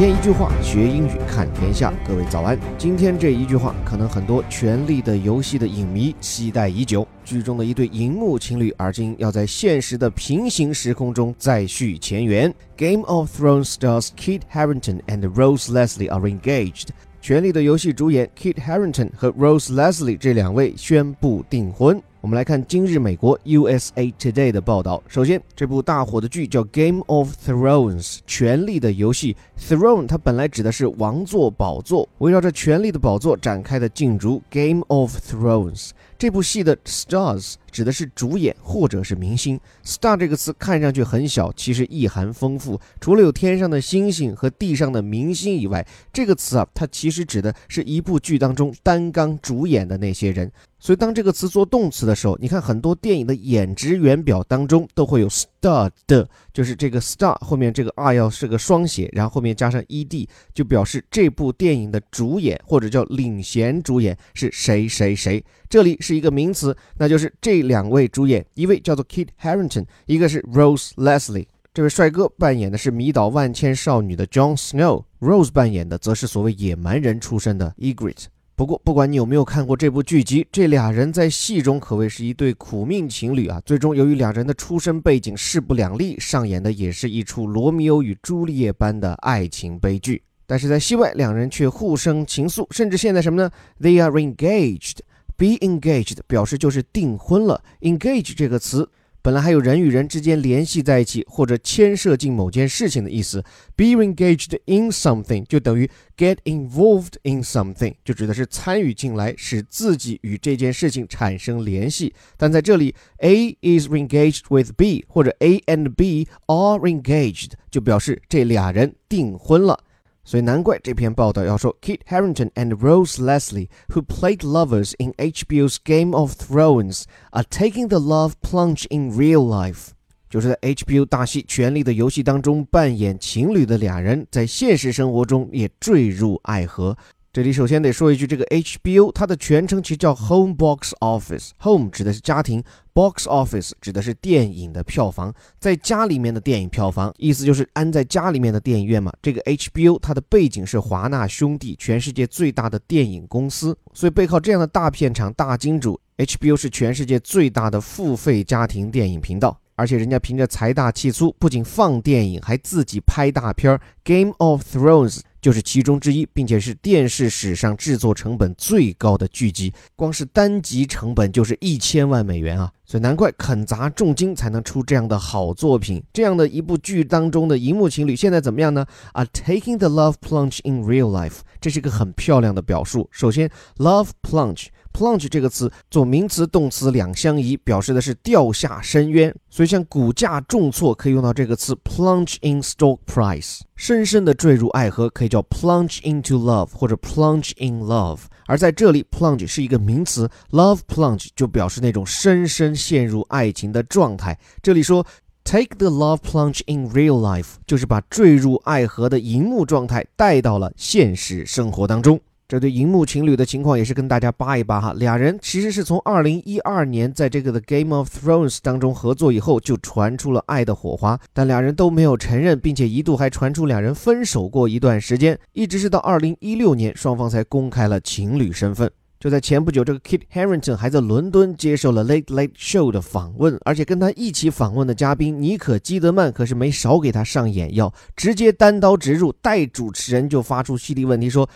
天一句话，学英语看天下。各位早安。今天这一句话，可能很多《权力的游戏》的影迷期待已久。剧中的一对荧幕情侣，而今要在现实的平行时空中再续前缘。Game of Thrones stars Kit Harington and Rose Leslie are engaged.《权力的游戏》主演 Kit Harington 和 Rose Leslie 这两位宣布订婚。我们来看今日美国 USA Today 的报道。首先，这部大火的剧叫 Game of Thrones， 权力的游戏。 Throne 它本来指的是王座宝座，围绕着权力的宝座展开的竞逐 Game of Thrones。 这部戏的 Stars 指的是主演或者是明星。 Star 这个词看上去很小，其实意涵丰富，除了有天上的星星和地上的明星以外，这个词它其实指的是一部剧当中担纲主演的那些人。所以当这个词做动词的时候，你看很多电影的演职员表当中都会有 star 的，就是这个 star 后面这个 r 要是个双写，然后后面加上 ed， 就表示这部电影的主演或者叫领衔主演是谁谁谁。这里是一个名词，那就是这两位主演，一位叫做 Kit Harington， 一个是 Rose Leslie。这位帅哥扮演的是迷倒万千少女的 John Snow， Rose 扮演的则是所谓野蛮人出身的 Ygritte。不过不管你有没有看过这部剧集，这俩人在戏中可谓是一对苦命情侣啊。最终由于两人的出身背景势不两立，上演的也是一出罗密欧与朱丽叶般的爱情悲剧。但是在戏外，两人却互生情愫，甚至现在什么呢？ They are engaged。 Be engaged 表示就是订婚了。 Engage 这个词本来还有人与人之间联系在一起，或者牵涉进某件事情的意思。 Be engaged in something 就等于 get involved in something， 就指的是参与进来，使自己与这件事情产生联系。但在这里 A is engaged with B 或者 A and B are engaged 就表示这俩人订婚了。所以难怪这篇报道要说 Kit Harington and Rose Leslie, who played lovers in HBO's Game of Thrones, are taking the love plunge in real life。 就是在 HBO 大戏《权力的游戏》当中扮演情侣的俩人，在现实生活中也坠入爱河。这里首先得说一句，这个 HBO 它的全称其实叫 Home Box Office。 Home 指的是家庭， Box Office 指的是电影的票房，在家里面的电影票房，意思就是安在家里面的电影院嘛。这个 HBO 它的背景是华纳兄弟，全世界最大的电影公司，所以背靠这样的大片场大金主， HBO 是全世界最大的付费家庭电影频道。而且人家凭着财大气粗，不仅放电影，还自己拍大片。 Game of Thrones就是其中之一，并且是电视史上制作成本最高的剧集，光是单集成本就是1000万美元啊！所以难怪肯砸重金才能出这样的好作品。这样的一部剧当中的荧幕情侣现在怎么样呢？ Are taking the love plunge in real life， 这是个很漂亮的表述。首先 love plunge， plunge 这个词做名词动词两相宜，表示的是掉下深渊，所以像股价重挫可以用到这个词 plunge in stock price， 深深的坠入爱河可以叫 plunge into love 或者 plunge in love。 而在这里 plunge 是一个名词， love plunge 就表示那种深深陷入爱情的状态。这里说 take the love plunge in real life 就是把坠入爱河的荧幕状态带到了现实生活当中。这对荧幕情侣的情况也是跟大家扒一扒哈。俩人其实是从2012年在这个的 Game of Thrones 当中合作以后就传出了爱的火花，但俩人都没有承认，并且一度还传出俩人分手过一段时间，一直是到2016年双方才公开了情侣身份。就在前不久，这个 Kit Harington 还在伦敦接受了 Late Late Show 的访问，而且跟他一起访问的嘉宾尼可基德曼可是没少给他上眼药，直接单刀直入，带主持人就发出犀利问题说，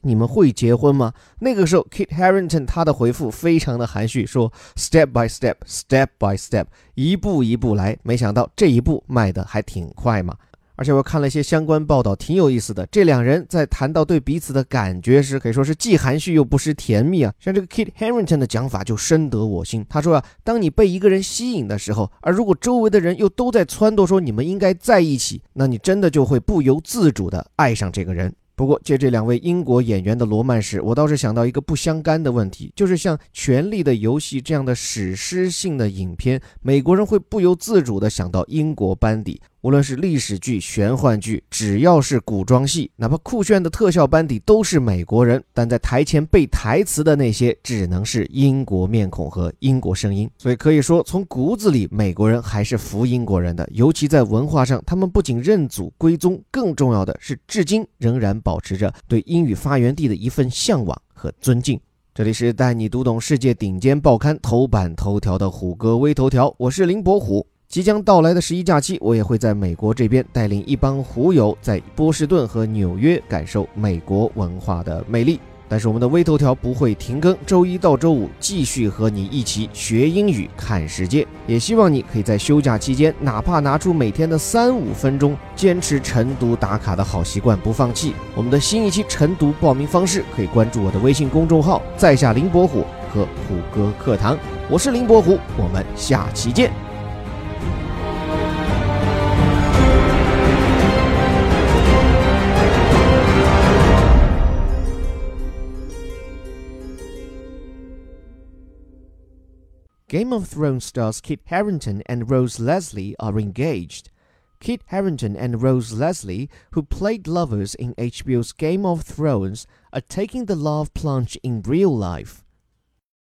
你们会结婚吗？那个时候 Kit Harington 他的回复非常的含蓄，说 Step by step, step by step， 一步一步来。没想到这一步迈得还挺快嘛。而且我看了一些相关报道，挺有意思的。这两人在谈到对彼此的感觉时，可以说是既含蓄又不失甜蜜啊。像这个 Kit Harington 的讲法就深得我心。他说啊，当你被一个人吸引的时候，而如果周围的人又都在撺掇说你们应该在一起，那你真的就会不由自主地爱上这个人。不过借这两位英国演员的罗曼史，我倒是想到一个不相干的问题，就是像《权力的游戏》这样的史诗性的影片，美国人会不由自主地想到英国班底。无论是历史剧、玄幻剧，只要是古装戏，哪怕酷炫的特效班底都是美国人，但在台前背台词的那些只能是英国面孔和英国声音。所以可以说，从骨子里美国人还是服英国人的，尤其在文化上，他们不仅认祖归宗，更重要的是至今仍然保持着对英语发源地的一份向往和尊敬。这里是带你读懂世界顶尖报刊头版头条的虎哥微头条，我是林伯虎。即将到来的十一假期，我也会在美国这边带领一帮虎友在波士顿和纽约感受美国文化的魅力。但是我们的微头条不会停更，周一到周五继续和你一起学英语看世界。也希望你可以在休假期间，哪怕拿出每天的3-5分钟，坚持晨读打卡的好习惯不放弃。我们的新一期晨读报名方式可以关注我的微信公众号在下林伯虎和虎哥课堂。我是林伯虎，我们下期见。Game of Thrones stars Kit Harington and Rose Leslie are engaged. Kit Harington and Rose Leslie, who played lovers in HBO's Game of Thrones, are taking the love plunge in real life.